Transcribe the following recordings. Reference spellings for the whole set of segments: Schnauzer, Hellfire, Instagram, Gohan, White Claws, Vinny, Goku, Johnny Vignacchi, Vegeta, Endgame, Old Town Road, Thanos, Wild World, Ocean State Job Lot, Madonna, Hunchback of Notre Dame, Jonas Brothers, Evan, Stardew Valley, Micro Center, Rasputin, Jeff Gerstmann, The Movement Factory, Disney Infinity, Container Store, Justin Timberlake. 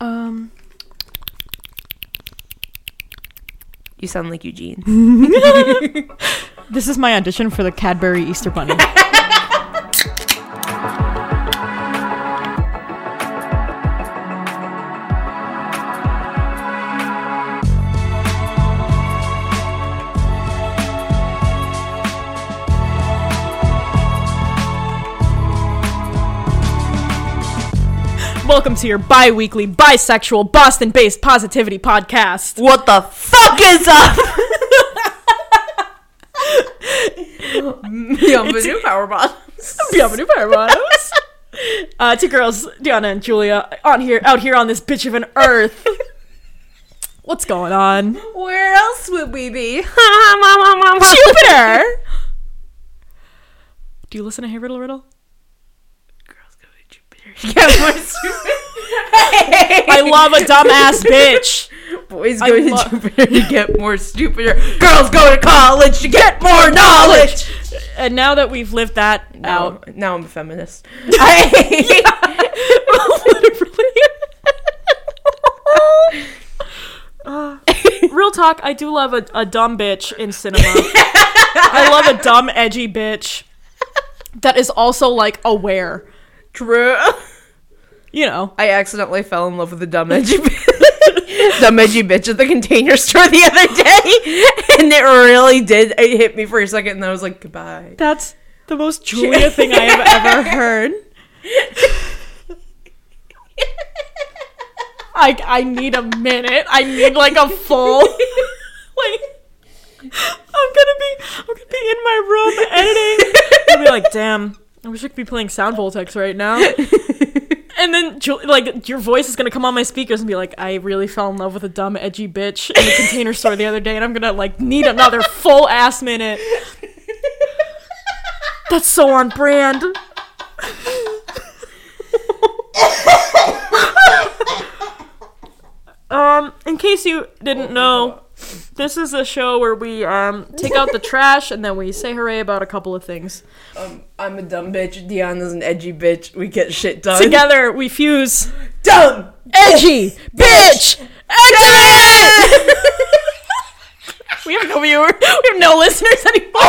You sound like Eugene. This is my audition for the Cadbury Easter Bunny. Welcome to your bi-weekly, bisexual, Boston-based positivity podcast. What the fuck is up? Bienvenue, Power Bottoms. Bienvenue, Power Bottoms. Two girls, Deanna and Julia, out here on this bitch of an earth. What's going on? Where else would we be? Jupiter! Do you listen to Hey Riddle Riddle? Yeah, we're stupid. Hey. I love a dumbass bitch. Boys go to Jupiter to get more stupider. Girls go to college to get more knowledge. And now that we've lived that out, now I'm a feminist. Literally. Real talk, I do love a dumb bitch in cinema. I love a dumb, edgy bitch that is also like aware. True. You know, I accidentally fell in love with the dumb edgy bitch. Dumb edgy bitch at the Container Store the other day, and it really did. It hit me for a second, and I was like, "Goodbye." That's the most Julia thing I have ever heard. I need a minute. I need like a full like. I'm gonna be in my room editing. I'll be like, "Damn. I wish I could be playing Sound Voltex right now." And then, like, your voice is going to come on my speakers and be like, "I really fell in love with a dumb, edgy bitch in the Container Store the other day, and I'm going to, like, need another full-ass minute." That's so on brand. In case you didn't know, this is a show where we take out the trash and then we say hooray about a couple of things. I'm a dumb bitch. Deanna's an edgy bitch. We get shit done. Together we fuse. Dumb, edgy, bitch, excellent! We have no viewers. We have no listeners anymore.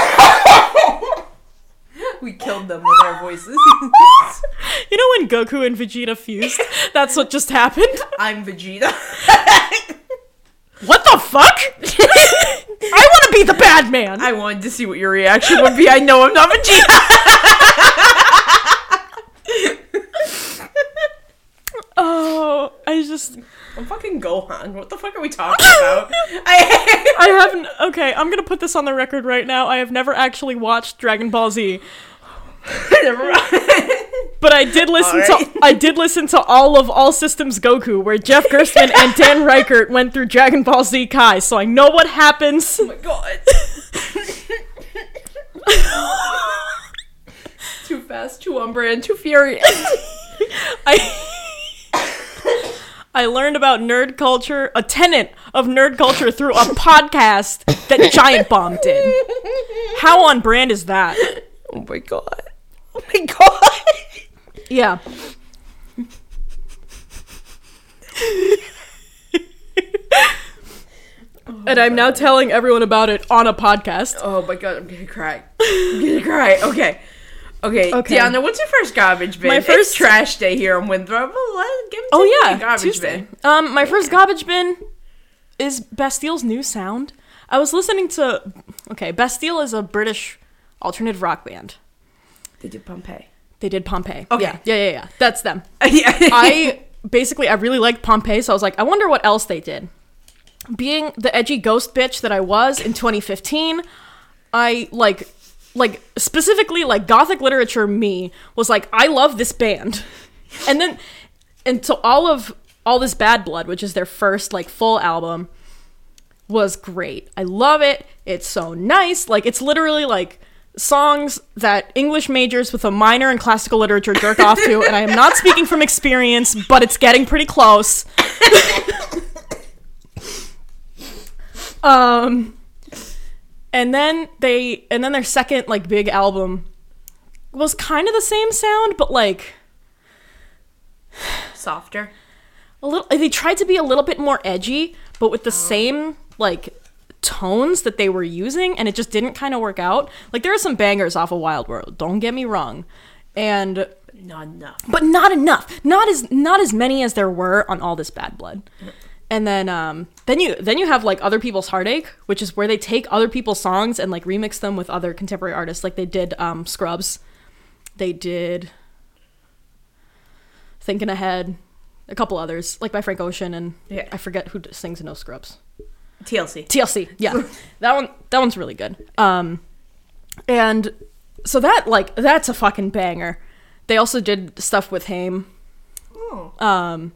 We killed them with our voices. You know when Goku and Vegeta fused? That's what just happened. I'm Vegeta. What the fuck? I want to be the bad man. I wanted to see what your reaction would be. I know I'm not Vegeta. Oh, I'm fucking Gohan. What the fuck are we talking about? I haven't... Okay, I'm going to put this on the record right now. I have never actually watched Dragon Ball Z. Never mind. But I did listen to all of All Systems Goku, where Jeff Gerstmann and Dan Reichert went through Dragon Ball Z Kai, so I know what happens. Oh my god. Too fast, too on brand, too furious. I learned about nerd culture, a tenet of nerd culture, through a podcast that Giant Bomb did. How on brand is that? Oh my god. Oh my god. Yeah. And I'm now telling everyone about it on a podcast. Oh my god, I'm gonna cry. Okay. Okay. Deanna, what's your first garbage bin? My first trash day here in Winthrop. Garbage bin. My first garbage bin is Bastille's new sound. I was listening to... Okay, Bastille is a British alternative rock band. They do Pompeii. They did Pompeii. Okay. Yeah. That's them. Yeah. I really liked Pompeii, so I was like, I wonder what else they did. Being the edgy ghost bitch that I was in 2015, I specifically gothic literature me was like, I love this band. And so all this Bad Blood, which is their first full album, was great. I love it. It's so nice. Like, it's literally songs that English majors with a minor in classical literature jerk off to, and I am not speaking from experience, but it's getting pretty close. And then their second big album was kind of the same sound, but softer. They tried to be a little bit more edgy, but with the same, like, tones that they were using, and it just didn't kind of work out. Like, there are some bangers off of Wild World, don't get me wrong. And... not enough. But not enough. Not as many as there were on all this Bad Blood. Mm-hmm. And then you have, like, Other People's Heartache, which is where they take other people's songs and, like, remix them with other contemporary artists. Like, they did Scrubs. They did Thinking Ahead. A couple others, like by Frank Ocean and I forget who sings No Scrubs. TLC, yeah. That one's really good. And so that, like, that's a fucking banger. They also did stuff with Haim. Oh.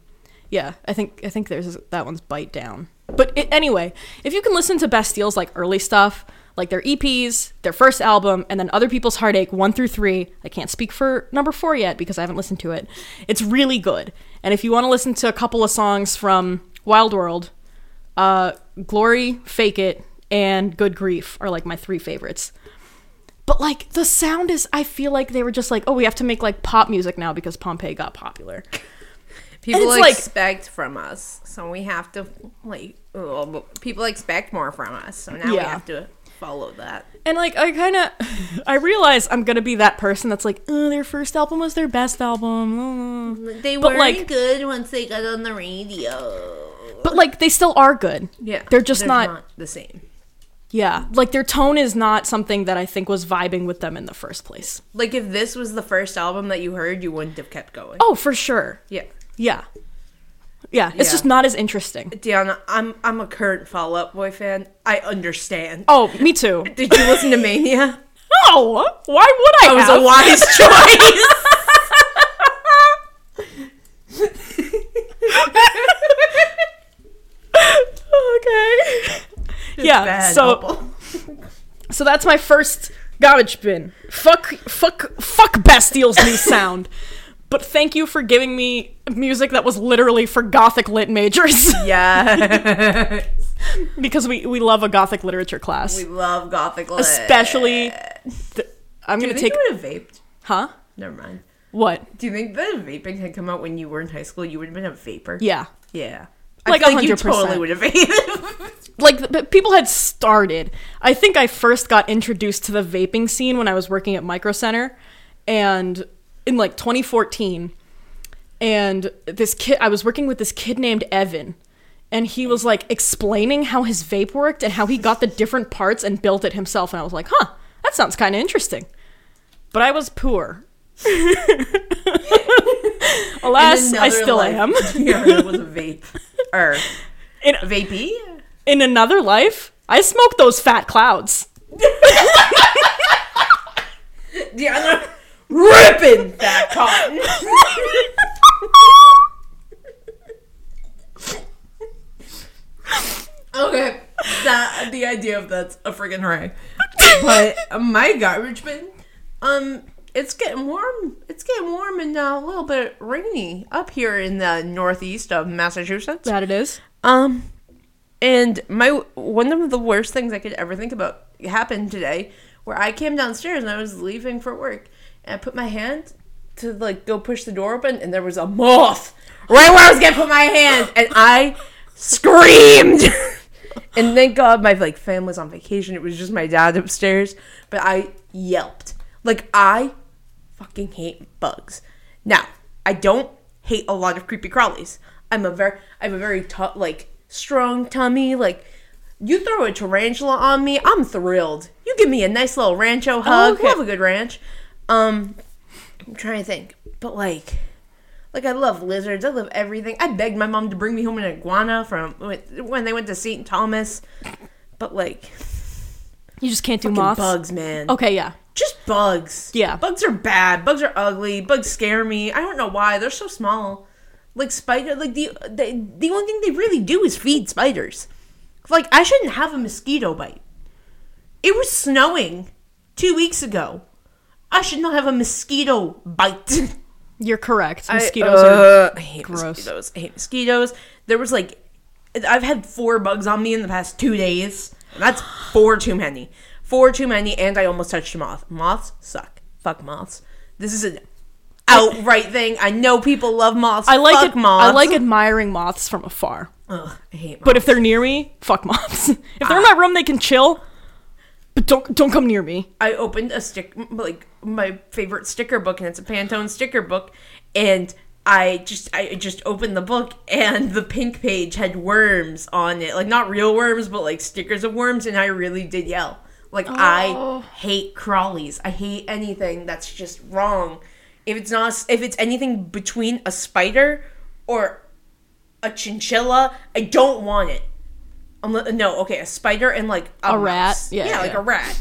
Yeah, I think there's that one's Bite Down. But anyway, if you can listen to Bastille's, like, early stuff, like their EPs, their first album, and then Other People's Heartache 1 through 3. I can't speak for number 4 yet because I haven't listened to it. It's really good. And if you want to listen to a couple of songs from Wild World, Glory, Fake It, and Good Grief are, like, my 3 favorites. But, like, the sound is, I feel like they were just like, oh, we have to make, like, pop music now because Pompeii got popular. People expect from us, so we have to, like, people expect more from us, so now we have to follow that. And, like, I realize I'm gonna be that person that's like, oh, their first album was their best album. They weren't, like, good once they got on the radio. But, like, they still are good. Yeah. They're just not the same. Yeah. Like, their tone is not something that I think was vibing with them in the first place. Like, if this was the first album that you heard, you wouldn't have kept going. Oh, for sure. Yeah. Yeah. Yeah, it's just not as interesting. Deanna, I'm a current Fall Out Boy fan. I understand. Oh, me too. Did you listen to Mania? No! Why would I? That was a wise choice. Okay. It's bad, so that's my first garbage bin. Fuck Bastille's new sound. But thank you for giving me music that was literally for Gothic lit majors. Yeah. Because we love a Gothic literature class. We love Gothic lit. Especially, I'm going to take... Do you think you would have vaped? Huh? Never mind. What? Do you think that vaping had come out when you were in high school? You would have been a vapor? Yeah. Yeah. Like, I feel 100%. Like, you totally would have vaped. Like, but people had started. I think I first got introduced to the vaping scene when I was working at Micro Center. And... in, like, 2014, and I was working with this kid named Evan, and he was, like, explaining how his vape worked and how he got the different parts and built it himself, and I was like, huh, that sounds kind of interesting. But I was poor. Alas, I still am. It was a vape. Or vapey? In another life, I smoked those fat clouds. Deanna... ripping that cotton. Okay, the idea of that's a friggin' hooray. But my garbage bin, it's getting warm. It's getting warm and a little bit rainy up here in the northeast of Massachusetts. That it is. And one of the worst things I could ever think about happened today, where I came downstairs and I was leaving for work. And I put my hand to, like, go push the door open, and there was a moth right where I was gonna put my hand, and I screamed. And thank God my, like, fam was on vacation. It was just my dad upstairs, but I yelped. Like, I fucking hate bugs. Now, I don't hate a lot of creepy crawlies. I have a very strong tummy. Like, you throw a tarantula on me, I'm thrilled. You give me a nice little rancho hug. Okay. We'll have a good ranch. I'm trying to think, but like I love lizards. I love everything. I begged my mom to bring me home an iguana from when they went to St. Thomas, but like, you just can't do moths. Bugs, man. Okay, yeah, just bugs. Yeah, bugs are bad. Bugs are ugly. Bugs scare me. I don't know why. They're so small. Like spider. Like the only thing they really do is feed spiders. Like, I shouldn't have a mosquito bite. It was snowing 2 weeks ago. I should not have a mosquito bite. You're correct. Mosquitoes are gross. I hate mosquitoes. There was like... I've had 4 bugs on me in the past 2 days. That's 4 too many. 4 too many, and I almost touched a moth. Moths suck. Fuck moths. This is an outright thing. I know people love moths. I like admiring moths from afar. Ugh, I hate moths. But if they're near me, fuck moths. If they're in my room, they can chill. But don't come near me. I opened a my favorite sticker book, and it's a Pantone sticker book, and I just opened the book, and the pink page had worms on it. Like, not real worms, but like stickers of worms, and I really did yell. Like, oh. I hate crawlies. I hate anything that's just wrong. If it's anything between a spider or a chinchilla, I don't want it. A spider and like a rat. Yeah, like a rat.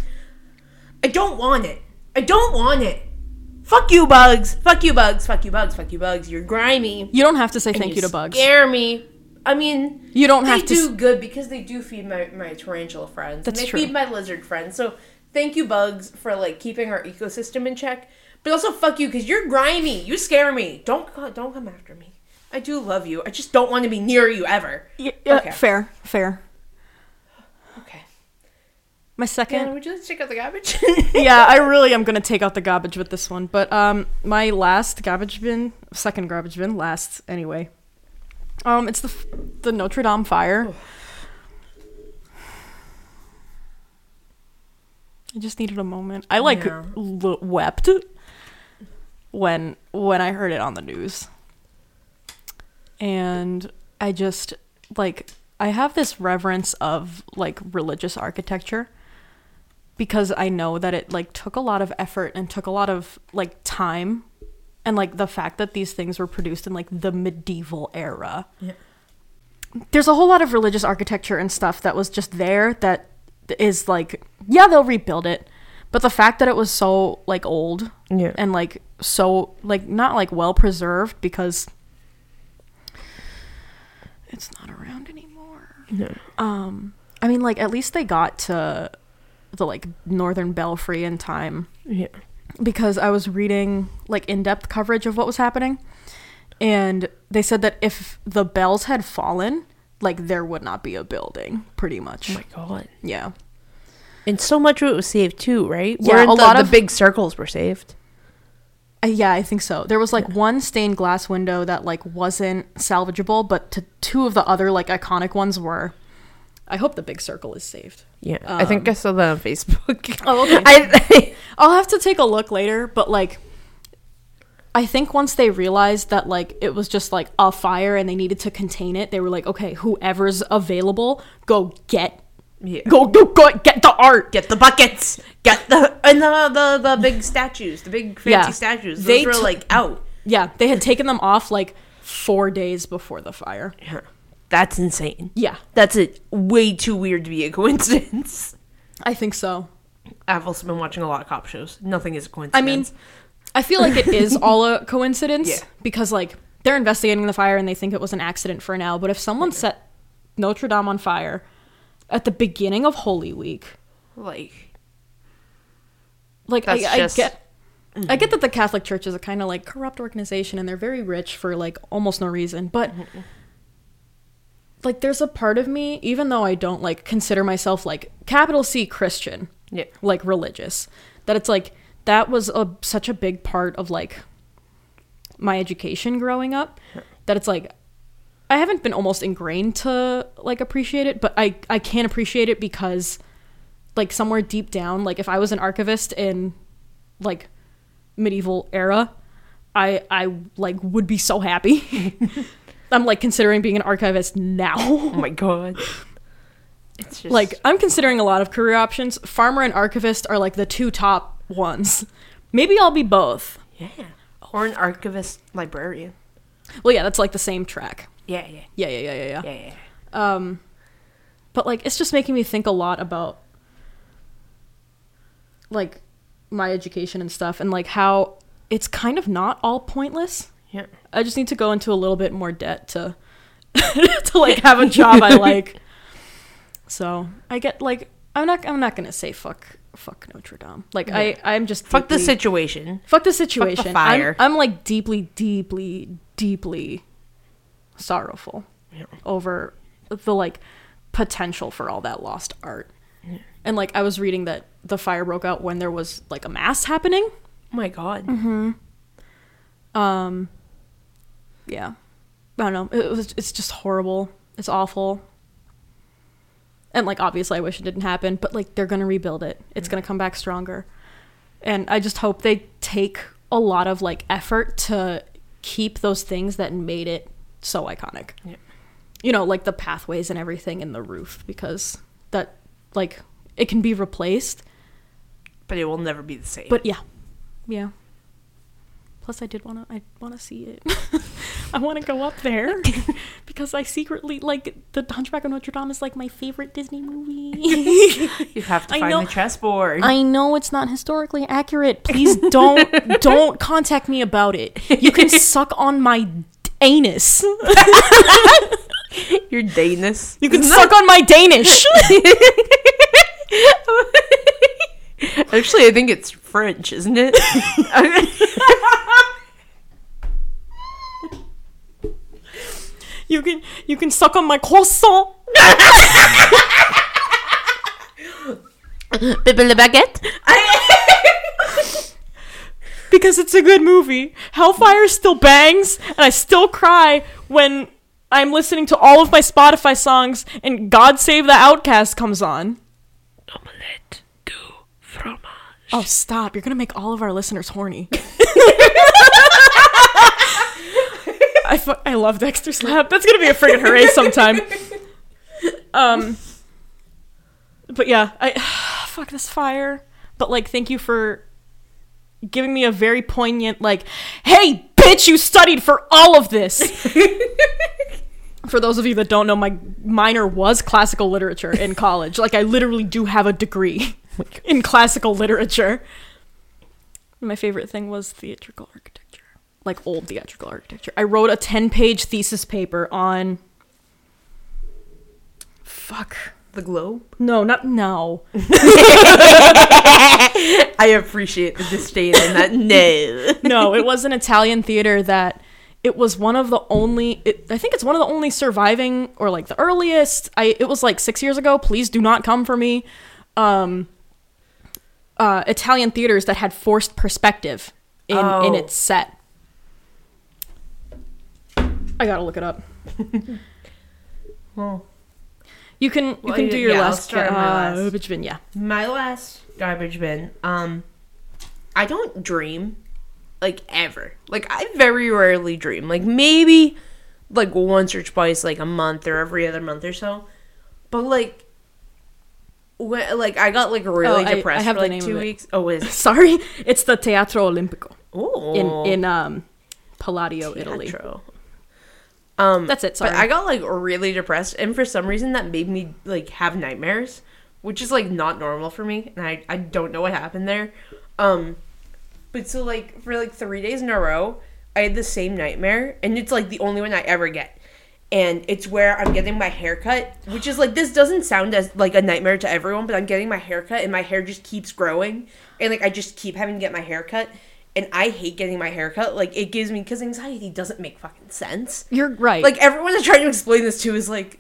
I don't want it. Fuck you, bugs. Fuck you, bugs. Fuck you, bugs. Fuck you, bugs. You're grimy. You don't have to say thank you to bugs. Scare me. I mean, you don't have to. They do good because they do feed my tarantula friends. That's true. They feed my lizard friends. So thank you, bugs, for like keeping our ecosystem in check. But also fuck you because you're grimy. You scare me. Don't come after me. I do love you. I just don't want to be near you ever. Yeah, okay. Fair. Okay. My second. Anna, would you like to take out the garbage? Yeah, I really am going to take out the garbage with this one. But my second garbage bin, it's the Notre Dame fire. Oh. I just needed a moment. I wept when I heard it on the news. And I just I have this reverence of religious architecture because I know that it took a lot of effort and took a lot of time, and the fact that these things were produced in the medieval era. Yeah. There's a whole lot of religious architecture and stuff that was just there that is they'll rebuild it, but the fact that it was so old and so not well preserved because it's not around anymore. No. I mean, at least they got to the Northern Belfry in time. Yeah. Because I was reading in-depth coverage of what was happening, and they said that if the bells had fallen, there would not be a building, pretty much. Oh my god. Yeah. And so much of it was saved too, right? Yeah. A lot of the big circles were saved. Yeah, I think so. There was one stained glass window that wasn't salvageable, but two of the other iconic ones were. I hope the big circle is saved. Yeah, I think I saw that on Facebook. Oh, okay. I'll have to take a look later, but I think once they realized that it was just a fire and they needed to contain it, they were okay, whoever's available, go get. Yeah. Go! Get the art. Get the buckets. Get the big statues, the big fancy statues. Those were out. Yeah, they had taken them off 4 days before the fire. Yeah. That's insane. Yeah, that's way too weird to be a coincidence. I think so. I've also been watching a lot of cop shows. Nothing is a coincidence. I mean, I feel it is all a coincidence because they're investigating the fire and they think it was an accident for now. But if someone set Notre Dame on fire at the beginning of Holy Week, I get that the Catholic Church is a kind of corrupt organization and they're very rich for almost no reason, but there's a part of me, even though I don't consider myself capital C Christian, religious, that it's that was such a big part of my education growing up that it's I haven't been almost ingrained to appreciate it, but I can appreciate it because somewhere deep down, if I was an archivist in medieval era, I would be so happy. I'm considering being an archivist now. Oh my god. It's just I'm considering a lot of career options. Farmer and archivist are the two top ones. Maybe I'll be both. Yeah. Or an archivist librarian. Well, yeah, that's the same track. Yeah. But it's just making me think a lot about my education and stuff, and how it's kind of not all pointless. Yeah, I just need to go into a little bit more debt to to have a job I like. So I get I'm not gonna say fuck Notre Dame. I'm just fuck the situation. Fuck the situation. Fuck the fire. I'm deeply sorrowful over the potential for all that lost art. Yeah. And I was reading that the fire broke out when there was a mass happening. Oh my god. Mm-hmm. Yeah. I don't know. It's just horrible. It's awful. And, like, obviously I wish it didn't happen, but, like, they're going to rebuild it. It's going to come back stronger. And I just hope they take a lot of, like, effort to keep those things that made it so iconic. Yeah. You know, like, the pathways and everything and the roof, because that, like, it can be replaced. But it will never be the same. But, yeah. Yeah. Plus, I want to see it. I want to go up there because I secretly like The Hunchback of Notre Dame is like my favorite Disney movie. You have to find the chessboard. I know it's not historically accurate. Please don't contact me about it. You can suck on my anus. Your Danish. You can suck on my Danish. Actually, I think it's French, isn't it? You can suck on my croissant. Bible la baguette. Because it's a good movie. Hellfire still bangs, and I still cry when I'm listening to all of my Spotify songs and God Save the Outcast comes on. Omelette du fromage. Oh, stop. You're going to make all of our listeners horny. I love Dexter Slap. That's going to be a friggin' hooray sometime. But yeah, fuck this fire. But like, thank you for giving me a very poignant, like, hey, bitch, you studied for all of this. For those of you that don't know, my minor was classical literature in college. Like, I literally do have a degree in classical literature. My favorite thing was theatrical architecture. Like, old theatrical architecture. I wrote a 10-page thesis paper on... Fuck. The globe? No, not... No. I appreciate the disdain in that. No. No, it was an Italian theater that... It was one of the only... I think it's one of the only surviving, or, like, the earliest. It was, like, 6 years ago. Please do not come for me. Italian theaters that had forced perspective in its set. I gotta look it up. Well, you can do your last garbage bin. Yeah, my last garbage bin. I don't dream, like, ever. Like, I very rarely dream. Like, maybe like once or twice, like a month or every other month or so. But like, when, like, I got like really depressed I have for like 2 weeks. Oh, is it? Sorry, it's the Teatro Olimpico. Oh, in Palladio, Italy. That's it, sorry. But I got, like, really depressed, and for some reason that made me, like, have nightmares, which is, like, not normal for me, and I don't know what happened there. But so, like, for, like, 3 days in a row, I had the same nightmare, and it's, like, the only one I ever get, and it's where I'm getting my hair cut, which is, like, this doesn't sound as, like, a nightmare to everyone, but I'm getting my hair cut, and my hair just keeps growing, and, like, I just keep having to get my hair cut. And I hate getting my hair cut. Like, it gives me... Because anxiety doesn't make fucking sense. You're right. Like, everyone I'm trying to explain this to is like...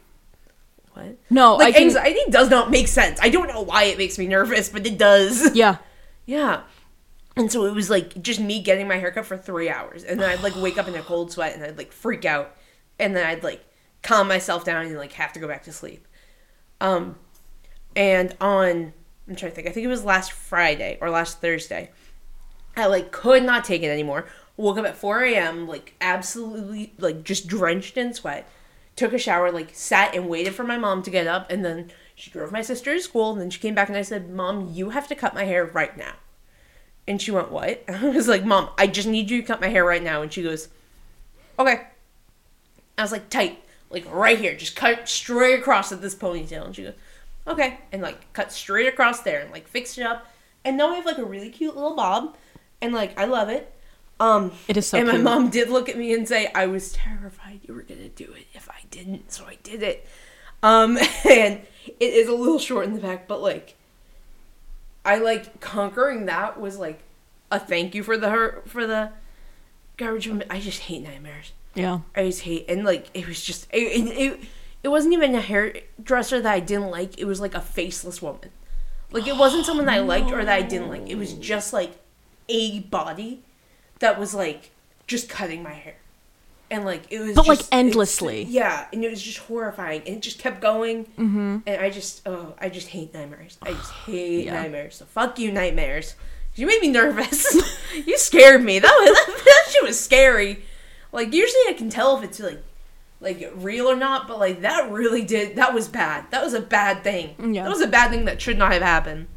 What? No, like, anxiety does not make sense. I don't know why it makes me nervous, but it does. Yeah. Yeah. And so it was, like, just me getting my hair cut for 3 hours. And then I'd, like, wake up in a cold sweat and I'd, like, freak out. And then I'd, like, calm myself down and, like, have to go back to sleep. And on... I'm trying to think. I think it was last Friday or last Thursday... I, like, could not take it anymore. Woke up at 4 a.m., like, absolutely, like, just drenched in sweat. Took a shower, like, sat and waited for my mom to get up. And then she drove my sister to school. And then she came back and I said, Mom, you have to cut my hair right now. And she went, what? And I was like, Mom, I just need you to cut my hair right now. And she goes, okay. I was like, tight. Like, right here. Just cut straight across at this ponytail. And she goes, okay. And, like, cut straight across there and, like, fixed it up. And now I have, like, a really cute little bob. And, like, I love it. It is so cute. And my mom did look at me and say, I was terrified you were going to do it if I didn't, so I did it. And it is a little short in the back, but, like, I, like, conquering that was, like, a thank you for the garbage. I just hate nightmares. Yeah. I just hate, and, like, it was just, it wasn't even a hairdresser that I didn't like. It was, like, a faceless woman. Like, it wasn't someone that I liked or that I didn't like. It was just, like, a body that was like just cutting my hair. And, like, it was endlessly. Yeah, and it was just horrifying. And it just kept going. Mm-hmm. And I just hate nightmares. I just hate nightmares. So fuck you, nightmares. You made me nervous. You scared me. That shit was scary. Like, usually I can tell if it's, like real or not. But, like, that really did. That was bad. That was a bad thing. Yeah. That was a bad thing that should not have happened.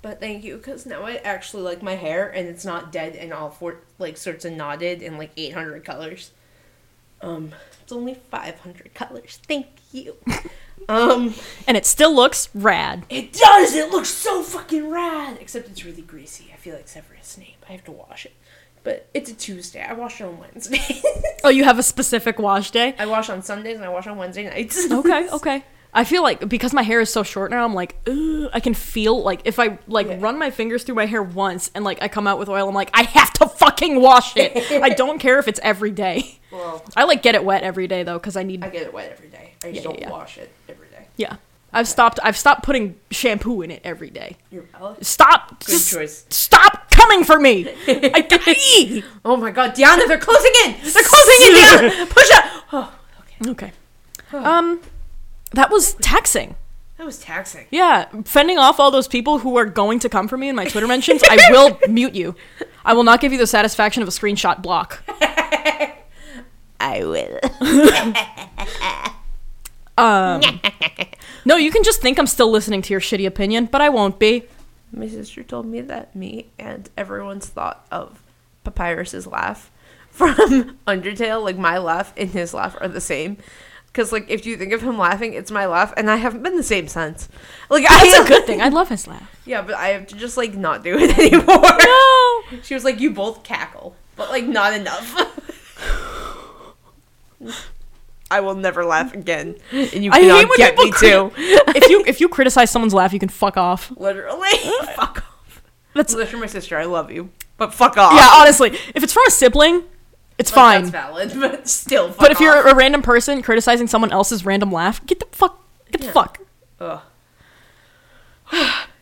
But thank you, because now I actually like my hair, and it's not dead and all sorts of knotted and, 800 colors. It's only 500 colors. Thank you. And it still looks rad. It does! It looks so fucking rad! Except it's really greasy. I feel like Severus Snape. I have to wash it. But it's a Tuesday. I wash it on Wednesday. Oh, you have a specific wash day? I wash on Sundays, and I wash on Wednesday nights. Okay. I feel like, because my hair is so short now, I'm like, ooh, I can feel, if I, run my fingers through my hair once and, I come out with oil, I'm like, I have to fucking wash it. I don't care if it's every day. Well, I, get it wet every day, though, because I get it wet every day. I just don't wash it every day. Yeah. Okay. I've stopped putting shampoo in it every day. Your mouth? Stop. Good choice. Stop coming for me. Oh, my God. Deanna, they're closing in. They're closing in, Deanna. Push up. Oh, okay. Huh. That was taxing. Yeah. Fending off all those people who are going to come for me in my Twitter mentions, I will mute you. I will not give you the satisfaction of a screenshot block. I will. No, you can just think I'm still listening to your shitty opinion, but I won't be. My sister told me that me and everyone's thought of Papyrus's laugh from Undertale, my laugh and his laugh are the same. Because, if you think of him laughing, it's my laugh, and I haven't been the same since. That's a good thing. I love his laugh. Yeah, but I have to just, not do it anymore. No! She was like, you both cackle, but, not enough. I will never laugh again, and you cannot get me to. If you criticize someone's laugh, you can fuck off. Literally. Fuck off. That's literally my sister. I love you, but fuck off. Yeah, honestly. If it's for a sibling... It's fine. That's valid, but still fuck But if off. You're a random person criticizing someone else's random laugh, get the fuck. Ugh.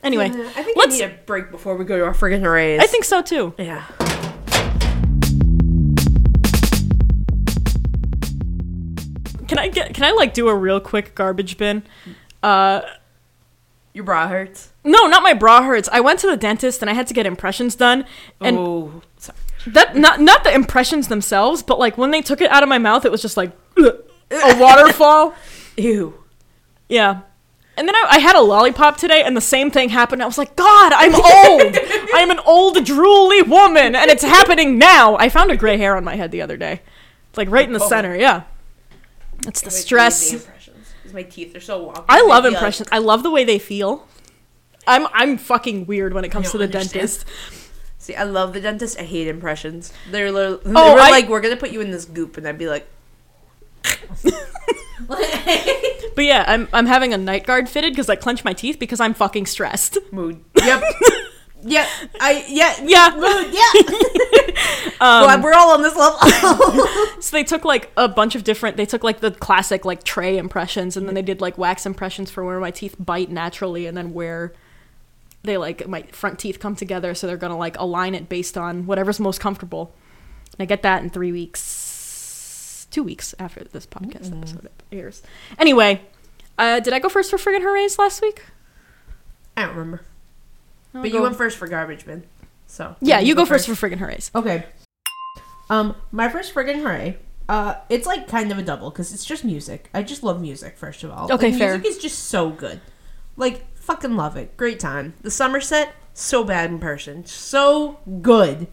Anyway. Yeah, I think we need a break before we go to our friggin' arrays. I think so, too. Yeah. Can I do a real quick garbage bin? Your bra hurts? No, not my bra hurts. I went to the dentist, and I had to get impressions done. Oh, sorry. That not the impressions themselves, but when they took it out of my mouth, it was just a waterfall. Ew. Yeah. And then I had a lollipop today, and the same thing happened. I was like, God, I'm old. I'm an old, drooly woman, and it's happening now. I found a gray hair on my head the other day. It's right in the center. Yeah. It's the stress. Because my teeth are so wonky. I love impressions. I love the way they feel. I'm fucking weird when it comes to the dentist. See, I love the dentist. I hate impressions. They were we're going to put you in this goop. And I'd be like... But yeah, I'm having a night guard fitted because I clench my teeth because I'm fucking stressed. Mood. Yep. Yep. Mood. Yeah. Well, we're all on this level. So they took a bunch of different... They took the classic tray impressions. And then they did wax impressions for where my teeth bite naturally. And then where... They my front teeth come together, so they're gonna align it based on whatever's most comfortable. And I get that in 2 weeks after this podcast episode airs. Anyway, did I go first for friggin' hoorays last week? I don't remember. But you went first for garbage bin. So yeah, you go first for friggin' hoorays. Okay. My first friggin' hooray. It's kind of a double because it's just music. I just love music. First of all, okay, fair. Music is just so good. Fucking love it. Great time. The Somerset, so bad in person. So good.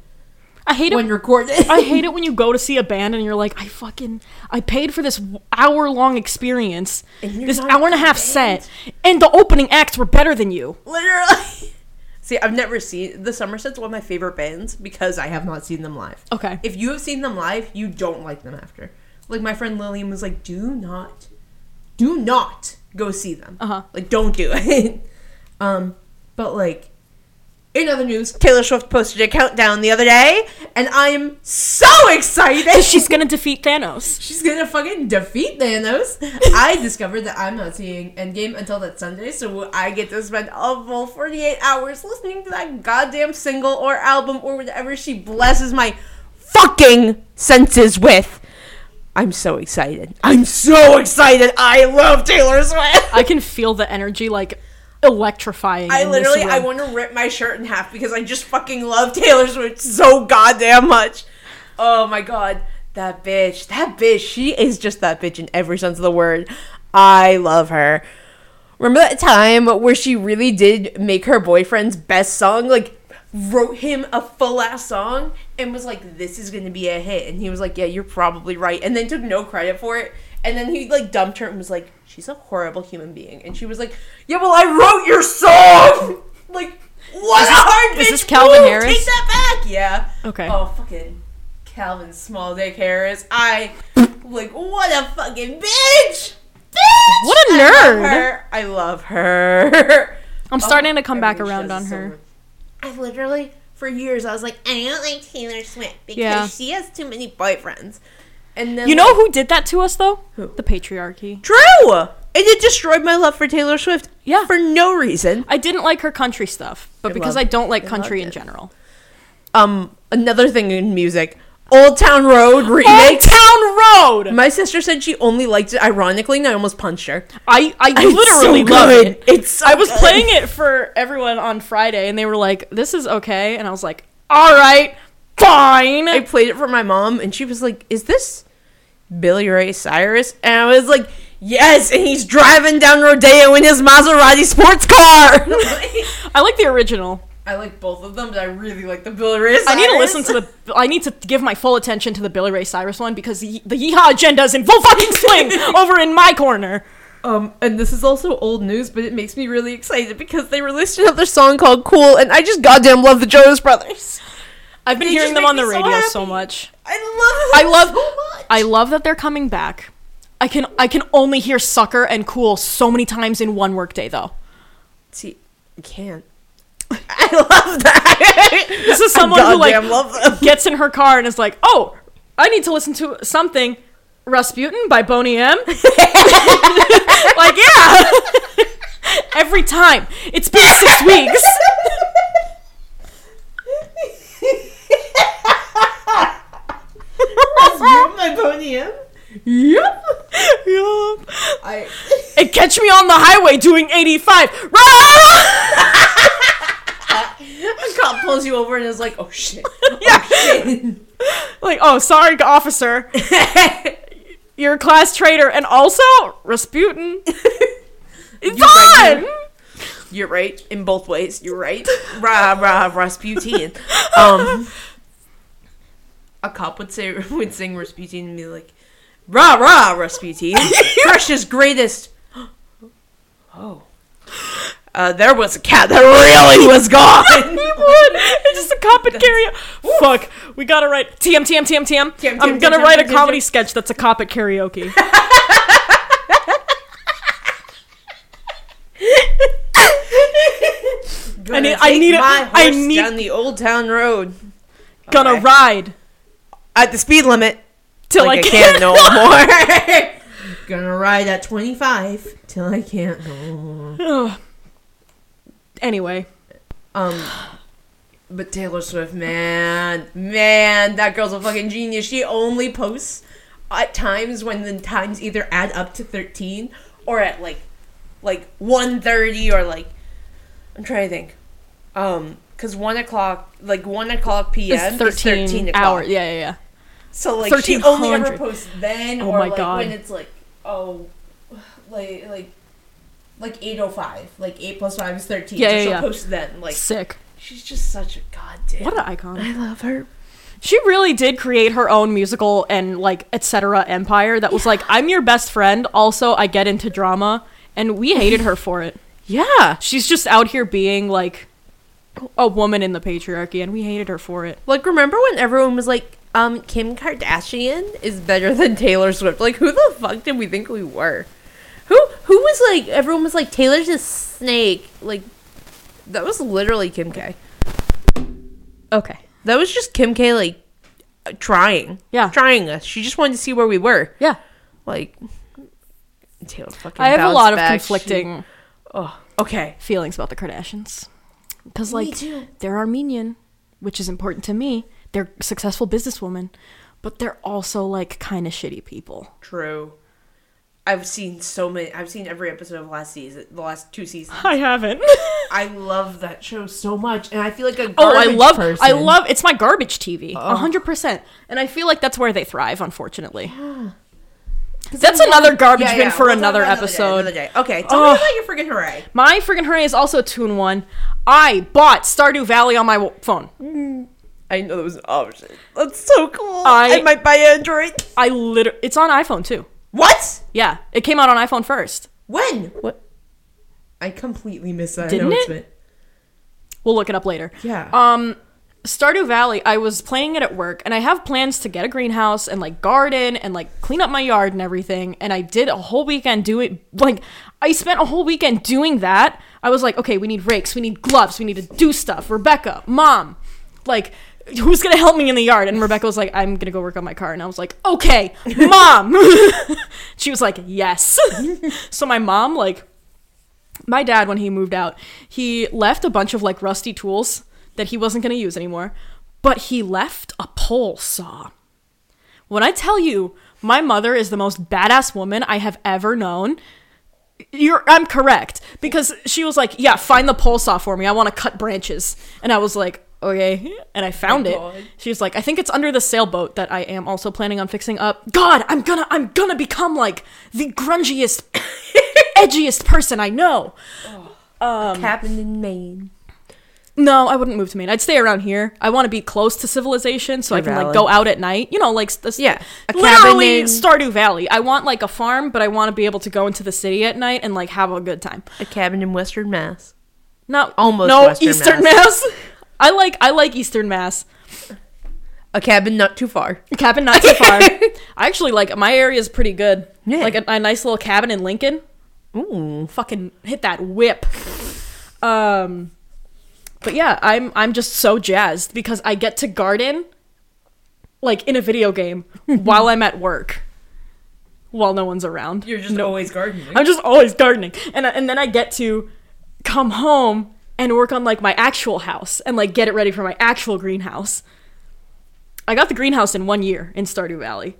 I hate it when recorded. I hate it when you go to see a band and you're like, I paid for this hour-long experience, this hour-and-a-half set, and the opening acts were better than you. Literally. See, I've never seen... The Somerset's one of my favorite bands because I have not seen them live. Okay. If you have seen them live, you don't like them after. My friend Lillian was like, do not go see them. Uh-huh. Don't do it. But in other news, Taylor Swift posted a countdown the other day, and I'm so excited. She's going to defeat Thanos. She's going to fucking defeat Thanos. I discovered that I'm not seeing Endgame until that Sunday, so I get to spend a full 48 hours listening to that goddamn single or album or whatever she blesses my fucking senses with. I'm so excited. I'm so excited. I love Taylor Swift. I can feel the energy, like, electrifying. I want to rip my shirt in half because I just fucking love Taylor Swift so goddamn much. Oh my god. That bitch. She is just that bitch in every sense of the word. I love her. Remember that time where she really did make her boyfriend's best song? Like, wrote him a full-ass song and was like, this is going to be a hit. And he was like, yeah, you're probably right. And then took no credit for it. And then he, like, dumped her and was like, she's a horrible human being. And she was like, yeah, well, I wrote your song! Like, what a hard bitch! Is this Calvin Harris? Take that back! Yeah. Okay. Oh, fucking Calvin small dick Harris. What a fucking bitch! Bitch! What a nerd! I love her. I'm starting to come back around on her. I've literally, for years, I was like, I don't like Taylor Swift because she has too many boyfriends. And then, you know who did that to us, though? Who? The patriarchy. True! And it destroyed my love for Taylor Swift. Yeah. For no reason. I didn't like her country stuff, I don't like country in general. Another thing in music, Old Town Road remix. Old Town Road! My sister said she only liked it, ironically, and I almost punched her. I literally love it. I was playing it for everyone on Friday, and they were like, this is okay. And I was like, all right, fine. I played it for my mom, and she was like, is this Billy Ray Cyrus? And I was like, yes, and he's driving down Rodeo in his Maserati sports car. I like the original. I like both of them, but I really like the Billy Ray Cyrus. I need to give my full attention to the Billy Ray Cyrus one because the Yeehaw agenda is in full fucking swing over in my corner. And this is also old news, but it makes me really excited because they released another song called Cool, and I just goddamn love the Jonas Brothers. I've been hearing them on the radio so much. I love them so much. I love that they're coming back. I can only hear Sucker and Cool so many times in one workday, though. See, I can't. I love that. This is someone who gets in her car and is like, oh, I need to listen to something. Rasputin by Boney M. Like, yeah. Every time. It's been 6 weeks. Rasputin by Boney M? Yep. And catch me on the highway doing 85. A cop pulls you over and is like, oh shit. Yeah. Oh, shit. Like, oh, sorry, officer. You're a class traitor. And also, Rasputin. It's on! You're right. In both ways. You're right. Rasputin. A cop would sing Rasputin and be like, rah, rah, Rasputin. Russia's greatest. Oh. There was a cat that really was gone. He would. It's just a cop at karaoke. Fuck. We gotta write TM. I'm gonna write a comedy sketch that's a cop at karaoke. I need down the Old Town Road. Gonna ride at the speed limit till I can't no more. Gonna ride at 25 till I can't no more. Anyway, but Taylor Swift, man, that girl's a fucking genius. She only posts at times when the times either add up to 13 or at like 1:30 or like, I'm trying to think, 'cause 1 o'clock, like 1:00 p.m. is 13 o'clock. Hour. Yeah. So like she only ever posts then, or like when it's like, oh, like. Like 8:05, like 8 + 5 is 13. Yeah, so she'll post then. Like, sick. She's just such a goddamn. What an icon! I love her. She really did create her own musical and like etc. empire that was like, I'm your best friend. Also, I get into drama, and we hated her for it. Yeah, she's just out here being like a woman in the patriarchy, and we hated her for it. Like, remember when everyone was like, Kim Kardashian is better than Taylor Swift? Like, who the fuck did we think we were? Who was like, everyone was like, Taylor's a snake. Like, that was literally Kim K. Okay. That was just Kim K, like, trying. Yeah. Trying us. She just wanted to see where we were. Yeah. Like, Taylor fucking I have a lot back. Of conflicting feelings about the Kardashians. Because, like, they're Armenian, which is important to me. they're successful businesswomen, but they're also like kind of shitty people. True. I've seen so many. I've seen every episode of the last two seasons. I haven't. I love that show so much, and I feel like a garbage person. It's my garbage TV, 100%. And I feel like that's where they thrive, unfortunately. Yeah. That's another garbage bin for another episode. Okay, tell me about your friggin' hooray. My friggin' hooray is also a 2-in-1. I bought Stardew Valley on my phone. Mm. I know that was an option. That's so cool. I might buy Android. It's on iPhone too. What? Yeah, it came out on iPhone first. When? What? I completely missed that announcement. We'll look it up later. Yeah. Stardew Valley, I was playing it at work, and I have plans to get a greenhouse and, like, garden and, like, clean up my yard and everything, and I did a whole weekend doing, like, I spent a whole weekend doing that. I was like, okay, we need rakes, we need gloves, we need to do stuff. Rebecca, Mom, like, who's gonna help me in the yard? And Rebecca was like, I'm gonna go work on my car. And I was like, okay, Mom. She was like, yes. So my mom, like, my dad, when he moved out, he left a bunch of, like, rusty tools that he wasn't going to use anymore, but he left a pole saw. When I tell you, my mother is the most badass woman I have ever known, I'm correct, because she was like, yeah, find the pole saw for me. I want to cut branches. And I was like, okay. And I found it. She was like, I think it's under the sailboat that I am also planning on fixing up. God, I'm gonna become like the grungiest, edgiest person I know. Oh, happened in Maine. No, I wouldn't move to Maine. I'd stay around here. I want to be close to civilization so I can, like, go out at night. You know, like, literally Stardew Valley. I want, like, a farm, but I want to be able to go into the city at night and, like, have a good time. A cabin in Western Mass. Eastern Mass. I like Eastern Mass. A cabin not too far. A cabin not too far. I actually, like, my area is pretty good. Yeah. Like, a nice little cabin in Lincoln. Ooh. Fucking hit that whip. But yeah, I'm just so jazzed because I get to garden, like, in a video game while I'm at work, while no one's around. You're just always gardening. I'm just always gardening, and then I get to come home and work on, like, my actual house and, like, get it ready for my actual greenhouse. I got the greenhouse in 1 year in Stardew Valley,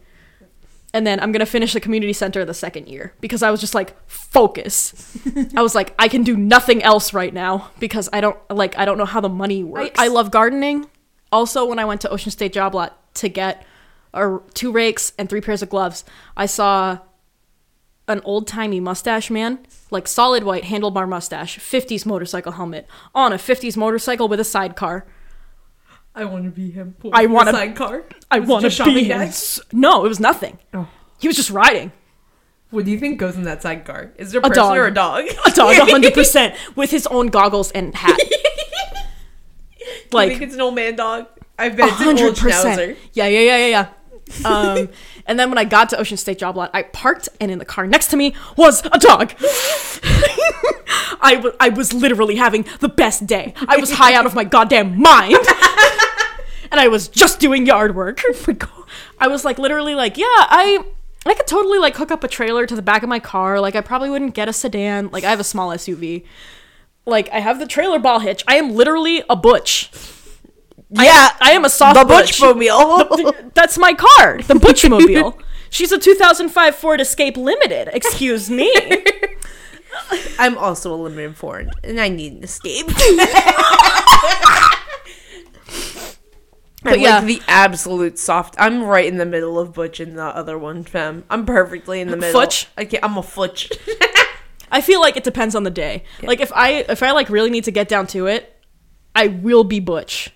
and then I'm gonna finish the community center the second year because I was just like, focus. I was like, I can do nothing else right now because I don't know how the money works. I love gardening. Also, when I went to Ocean State Job Lot to get 2 rakes and 3 pairs of gloves, I saw an old-timey mustache man, like solid white handlebar mustache, 50s motorcycle helmet, on a 50s motorcycle with a sidecar. I want to be him. Sidecar? I want to be him. No, it was nothing. Oh. He was just riding. What do you think goes in that sidecar? Is there a person or a dog? A dog, 100%, with his own goggles and hat. Like, you think it's an old man dog? I bet it's an old schnauzer. Yeah. And then when I got to Ocean State Job Lot, I parked, and in the car next to me was a dog. I was literally having the best day. I was high out of my goddamn mind. And I was just doing yard work. I was like, literally, like, yeah, I could totally, like, hook up a trailer to the back of my car. Like, I probably wouldn't get a sedan. Like, I have a small SUV. Like, I have the trailer ball hitch. I am literally a butch. Yeah, I am a soft the butch. Butchmobile. That's my car, the Butchmobile. She's a 2005 Ford Escape Limited. Excuse me. I'm also a limited Ford, and I need an Escape. But yeah, like the absolute soft. I'm right in the middle of butch and the other one, femme. I'm perfectly in the middle. Futch? I'm a futch. I feel like it depends on the day. Yeah. Like, if I like really need to get down to it, I will be butch.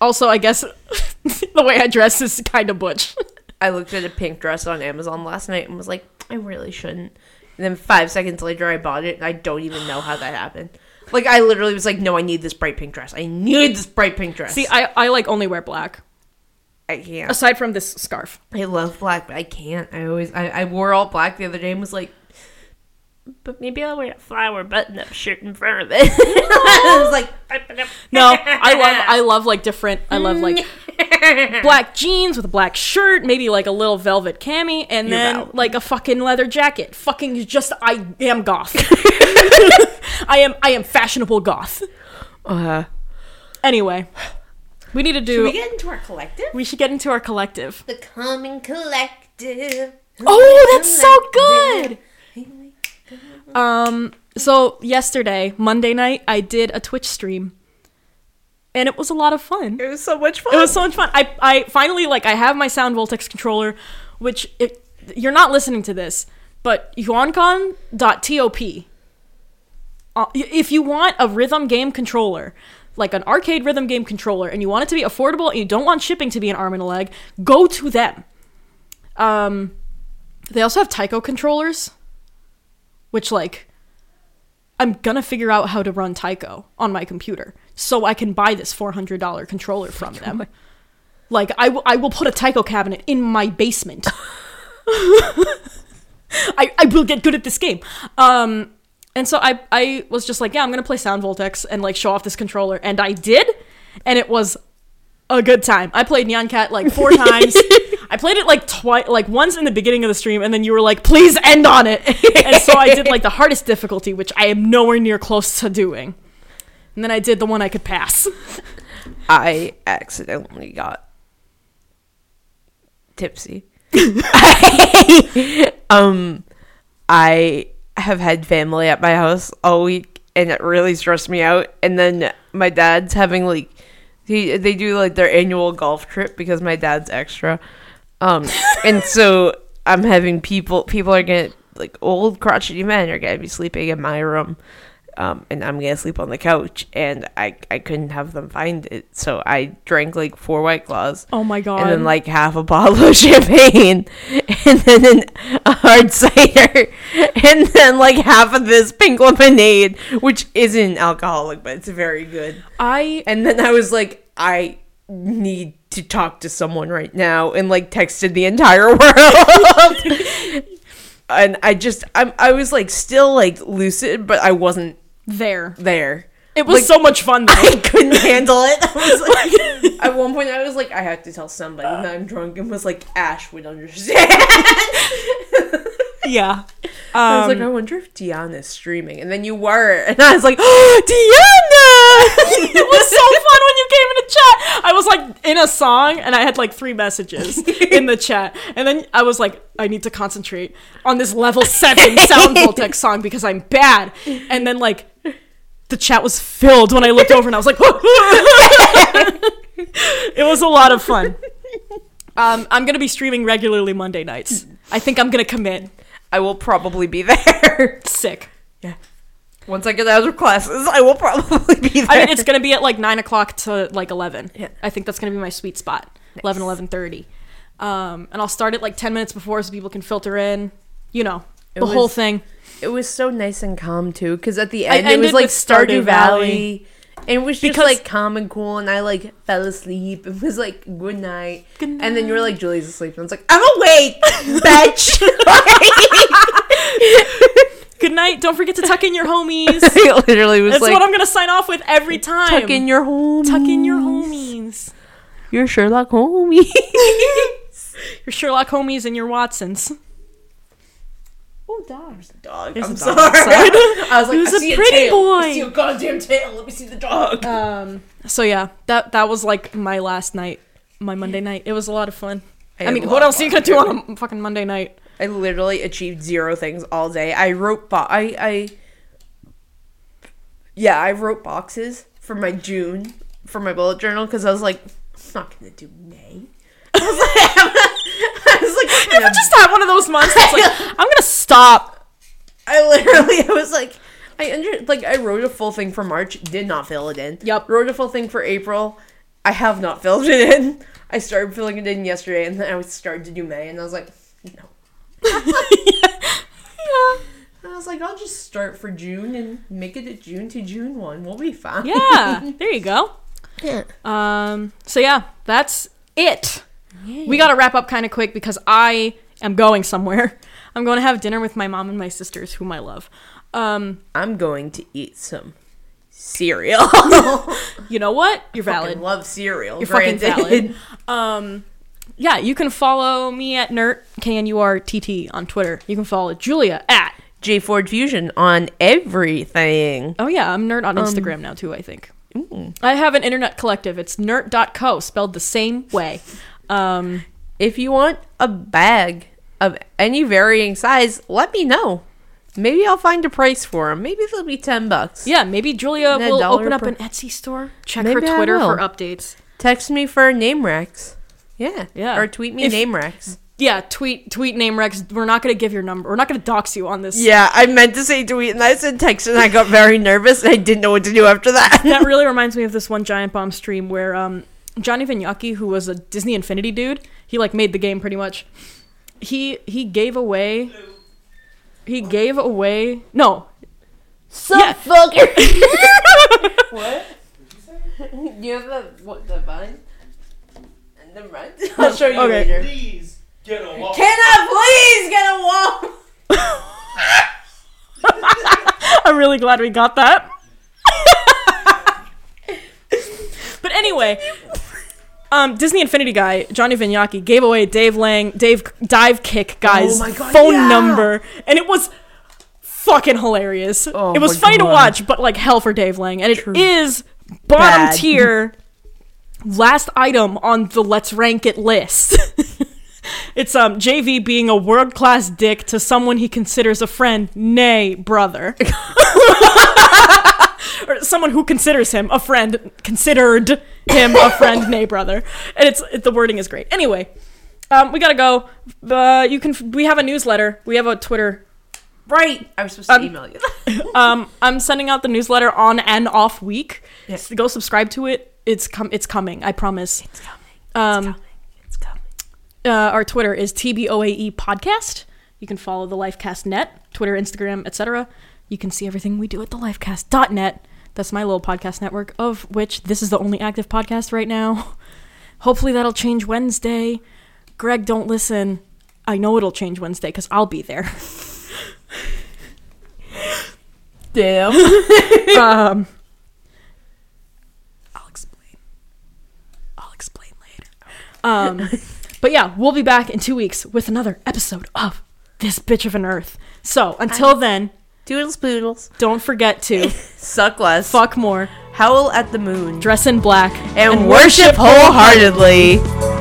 Also, I guess the way I dress is kind of butch. I looked at a pink dress on Amazon last night and was like, I really shouldn't. And then 5 seconds later, I bought it, and I don't even know how that happened. Like, I literally was like, no, I need this bright pink dress. See, I like, only wear black. I can't. Aside from this scarf. I love black, but I can't. I wore all black the other day and was like, but maybe I'll wear a flower button-up shirt in front of it. I was like, no, I love like different. I love like black jeans with a black shirt, maybe like a little velvet cami, and like a fucking leather jacket. Fucking just, I am goth. I am fashionable goth. Anyway, We need to do... Should we get into our collective? We should get into our collective. The Common Collective. Oh, that's collective. So good! So, yesterday, Monday night, I did a Twitch stream. And it was a lot of fun. It was so much fun. I finally, I have my Sound Voltex controller, which, you're not listening to this, but yuancon.top. If you want a rhythm game controller, like an arcade rhythm game controller, and you want it to be affordable and you don't want shipping to be an arm and a leg, go to them. They also have Taiko controllers, which, I'm gonna figure out how to run Taiko on my computer so I can buy this $400 controller from them. I will put a Taiko cabinet in my basement. I will get good at this game. And so I was just like, yeah, I'm going to play Sound Voltex and, show off this controller. And I did, and it was a good time. I played Nyan Cat, 4 times. I played it, twice, once in the beginning of the stream, and then you were like, please end on it. And so I did, the hardest difficulty, which I am nowhere near close to doing. And then I did the one I could pass. I accidentally got tipsy. I have had family at my house all week, and it really stressed me out. And then my dad's having they do their annual golf trip because my dad's extra, and so I'm having people are gonna old crotchety men are gonna be sleeping in my room, and I'm gonna sleep on the couch, and I couldn't have them find it, so I drank 4 White Claws. Oh my god! And then half a bottle of champagne, and then a hard cider, and then half of this pink lemonade, which isn't alcoholic but it's very good. And then I was I need to talk to someone right now, and texted the entire world. And I was still lucid, but I wasn't there. It was so much fun though. I couldn't handle it. I was at one point I was I have to tell somebody that I'm drunk, and was Ash would understand. Yeah. I was I wonder if Deanna's streaming, and then you were, and I was oh, Deanna. It was so fun when you came in the chat. I was in a song, and I had 3 messages in the chat, and then I was I need to concentrate on this level 7 Sound Voltex song because I'm bad, and then the chat was filled when I looked over, and I was like, it was a lot of fun. I'm going to be streaming regularly Monday nights. I think I'm going to commit. I will probably be there. Sick. Yeah. Once I get out of classes, I will probably be there. I mean, it's going to be at 9 o'clock to 11. Yeah. I think that's going to be my sweet spot. Nice. 11:30. And I'll start at 10 minutes before so people can filter in, whole thing. It was so nice and calm, too, because at the end, it was, Stardew Valley. And it was just, calm and cool, and I, fell asleep. It was, good night. Good night. And then you were Julie's asleep. And I was I'm awake, bitch. Good night. Don't forget to tuck in your homies. It literally was. That's what I'm going to sign off with every time. Tuck in your homies. Tuck in your homies. Your Sherlock homies. Your Sherlock homies and your Watsons. Oh, dog. There's I'm sorry. I was it was a pretty boy. I see a goddamn tail. Let me see the dog. So yeah, that was my last night, my Monday night. It was a lot of fun. I mean, what else are you gonna do on a fucking Monday night? I literally achieved 0 things all day. I wrote boxes for my June for my bullet journal because I was I'm not gonna do May. I was you ever just have one of those months that's I'm gonna stop. I was I wrote a full thing for March, did not fill it in. Yep. Wrote a full thing for April, I have not filled it in. I started filling it in yesterday, and then I started to do May, and I was no. Yeah. And I was I'll just start for June and make it a June to June 1. We'll be fine. Yeah. There you go. Yeah. So yeah, that's it. Yay. We got to wrap up kind of quick because I am going somewhere. I'm going to have dinner with my mom and my sisters, whom I love. I'm going to eat some cereal. You know what? You're valid. I love cereal. You're fucking valid. Yeah, you can follow me at Nurt, KNURTT, on Twitter. You can follow Julia at JFordFusion on everything. Oh, yeah. I'm Nurt on Instagram now, too, I think. Ooh. I have an internet collective. It's nerd.co, spelled the same way. If you want a bag of any varying size, let me know. Maybe I'll find a price for them. Maybe they'll be $10. Yeah, maybe Julia will open up an Etsy store. Check her Twitter for updates. Text me for name racks. Yeah. Or tweet me name racks. Yeah, tweet name Rex. We're not going to give your number. We're not going to dox you on this. Yeah, I meant to say tweet, and I said text, and I got very nervous, and I didn't know what to do after that. That really reminds me of this one Giant Bomb stream where Johnny Vignacchi, who was a Disney Infinity dude, he like made the game pretty much. He gave away. No. Fucker. What? Did you say? You have the vine? And the rent? I'll show you later. Please. Get a wall. Can I please get a wall? I'm really glad we got that. But anyway, Disney Infinity guy, Johnny Vignacchi, gave away Dave Dive Kick guy's phone number. And it was fucking hilarious. Oh, it was funny to watch, but like hell for Dave Lang. And it is bottom tier last item on the Let's Rank It list. It's JV being a world-class dick to someone he considers a friend, nay, brother. Or someone who considers him a friend, considered him a friend, nay, brother. And the wording is great. Anyway, we gotta go. We have a newsletter. We have a Twitter. Right. I was supposed to email you. I'm sending out the newsletter on and off week. Yes. Go subscribe to it. It's coming. I promise. It's coming. Our Twitter is TBOAE Podcast. You can follow the Lifecast Net, Twitter, Instagram, etc. You can see everything we do at the Lifecast.net. That's my little podcast network, of which this is the only active podcast right now. Hopefully that'll change Wednesday. Greg, don't listen. I know it'll change Wednesday because I'll be there. Damn. I'll explain later. But yeah, we'll be back in 2 weeks with another episode of This Bitch of an Earth. So until then, doodles poodles. Don't forget to suck less, fuck more, howl at the moon, dress in black, and worship wholeheartedly.